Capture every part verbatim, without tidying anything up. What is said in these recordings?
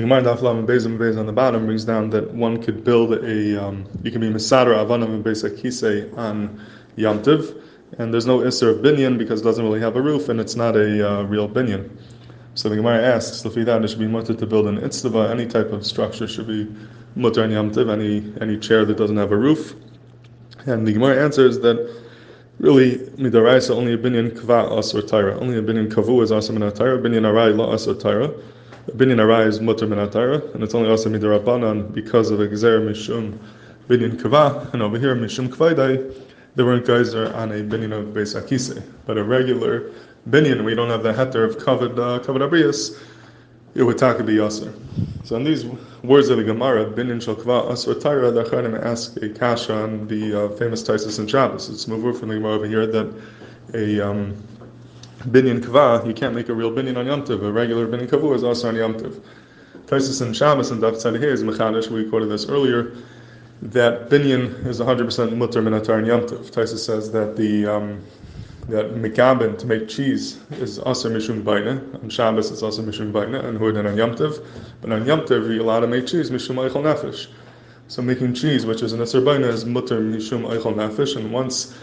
Gemara D'af'la and Beitzah Kisei on the bottom brings down that one could build a, um, you can be Misader Avanim and Beis Hakisei on Yomtev, and there's no Isser of Binyan because it doesn't really have a roof and it's not a uh, real Binyan. So the Gemara asks, L'fi that it should be muter to build an Itztava, any type of structure should be muter and yamtiv, any any chair that doesn't have a roof. And the Gemara answers that really Midaraisa only a binyan kva us or Taira, only a binyan kavu is Asmina M'na, binyan arai la us or Taira, binyan arai is Moter Mena, and it's only us and Midarabbanan because of Egezer Mishum binyan kva, and over here Mishum Kvaidai they were in Geyser on a binyan of Beis Hakisei, but a regular binyan, we don't have the heter of Kavid uh, Kavid Abriyas, it would taka be Yasser. So in these words of the Gemara, binyan shel kva asur Taira, the Acharei ask a Kasha on the uh, famous Taisus and Shabbos. It's Mivu from the Gemara over here that a um, binyan kva, you can't make a real binyan on yamtiv. A regular binyan kavu is also on yamtiv. Taisus and Shabbos and Daftzadeh is machadish. We quoted this earlier. That binyan is one hundred percent muter minatar and yamtiv. Taisus says that the um, that mekaben, to make cheese, is also mishum baina. On Shabbos it's also mishum baina, and hu'adin on yamtiv. But on yamtiv you're allowed to make cheese, mishum aichol nefesh. So making cheese, which is an isser baina, is muter mishum aichol nefesh. And once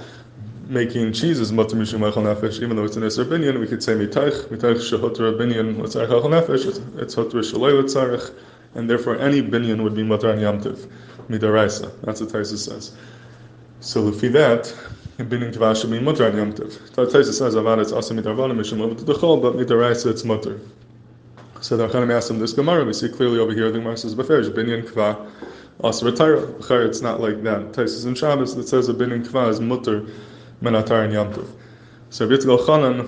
making cheese is muter mishum aichol nefesh, even though it's an isser binyan, we could say miteich, miteich shehotra binyan l'tzarech aichol nefesh, it's hotra shalei l'tzarech, and therefore any binyan would be muter on yamtiv, midaraisa. That's what Taisus says. So l'fi that, binyan kva should be muter on yamtiv. Taisus says about it's also midarabbanan mishum over to the chol, but midaraisa it's muter. So the Acharei asked him this Gemara. We see clearly over here the Gemara says beferish binyan kva asur Taira. It's not like that. Taisus and Shabbos that says a binyan kva is muter menatar and yamtiv. So Rabbi Yochanan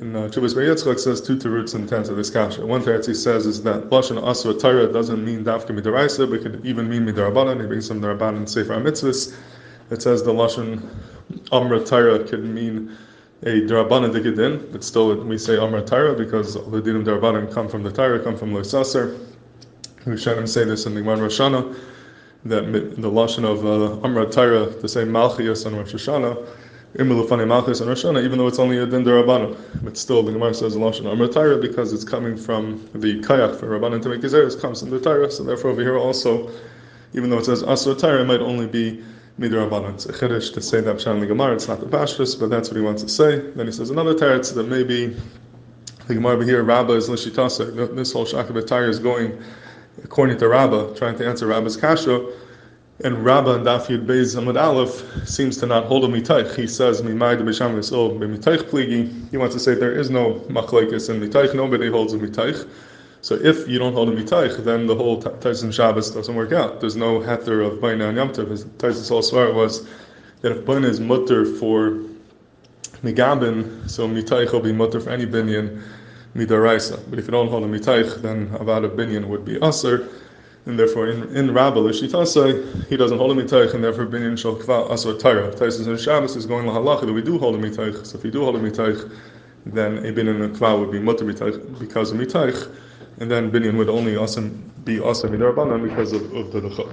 in Chuvas Bar Yitzchak says two terutzim and tens of this kasha. One terutz he says is that lashon asur Taira doesn't mean dafka midaraisa, but could even mean midarabbanan. He brings some darabbanan sefer mitzvahs. It says the lashon Amra Taira could mean a Darabana Dikidin, but still we say Amra Taira because all the Dinim Darabana come from the Taira, come from Yasser. We Rishonim say this in the Gemara Rosh Hashanah, that the Lashon of uh, Amra Taira, to say Malchias on Rosh Hashanah, Imulufani Malchias on Rosh Hashanah, even though it's only a Din Darabana. But still the Gemara says Lashon Amra Taira because it's coming from the Kayach for Rabbanan to make Egezer, comes from the Taira, so therefore over here also, even though it says Asur Taira, it might only be Midarabbanan. It's a chiddush to say that pshat in the Gemara. It's not the Pashtus, but that's what he wants to say. Then he says another teretz that maybe the Gemara over here, Rabbah is l'shitase. This whole shakabet Taira is going according to Rabbah, trying to answer Rabbah's kasha. And Rabbah and Daf Yud Beis Amud Aleph seems to not hold a miteich. He says mimaid b'sham v'sol b'miteich pligi. He wants to say there is no machlekes in miteich. Nobody holds a miteich. So if you don't hold a miteich, then the whole Taisus and Shabbos doesn't work out. There's no heter of Binyan Yomtev. As Taisus all swear was that if Binyan is mutter for Megabin, so miteich will be mutter for any Binyan midaraisa. But if you don't hold a miteich, then Avad of Binyan would be Asr. And therefore in, in Rabbah, L'shitasei, he doesn't hold a miteich, and therefore Binyan shel kva Asr Taira. Taisus and Shabbos is going lahalacha that we do hold a miteich. So if you do hold a miteich, then a Binyan kva would be mutter miteich because of miteich. And then binyan would only also be also midarabanan because of, of the luchot.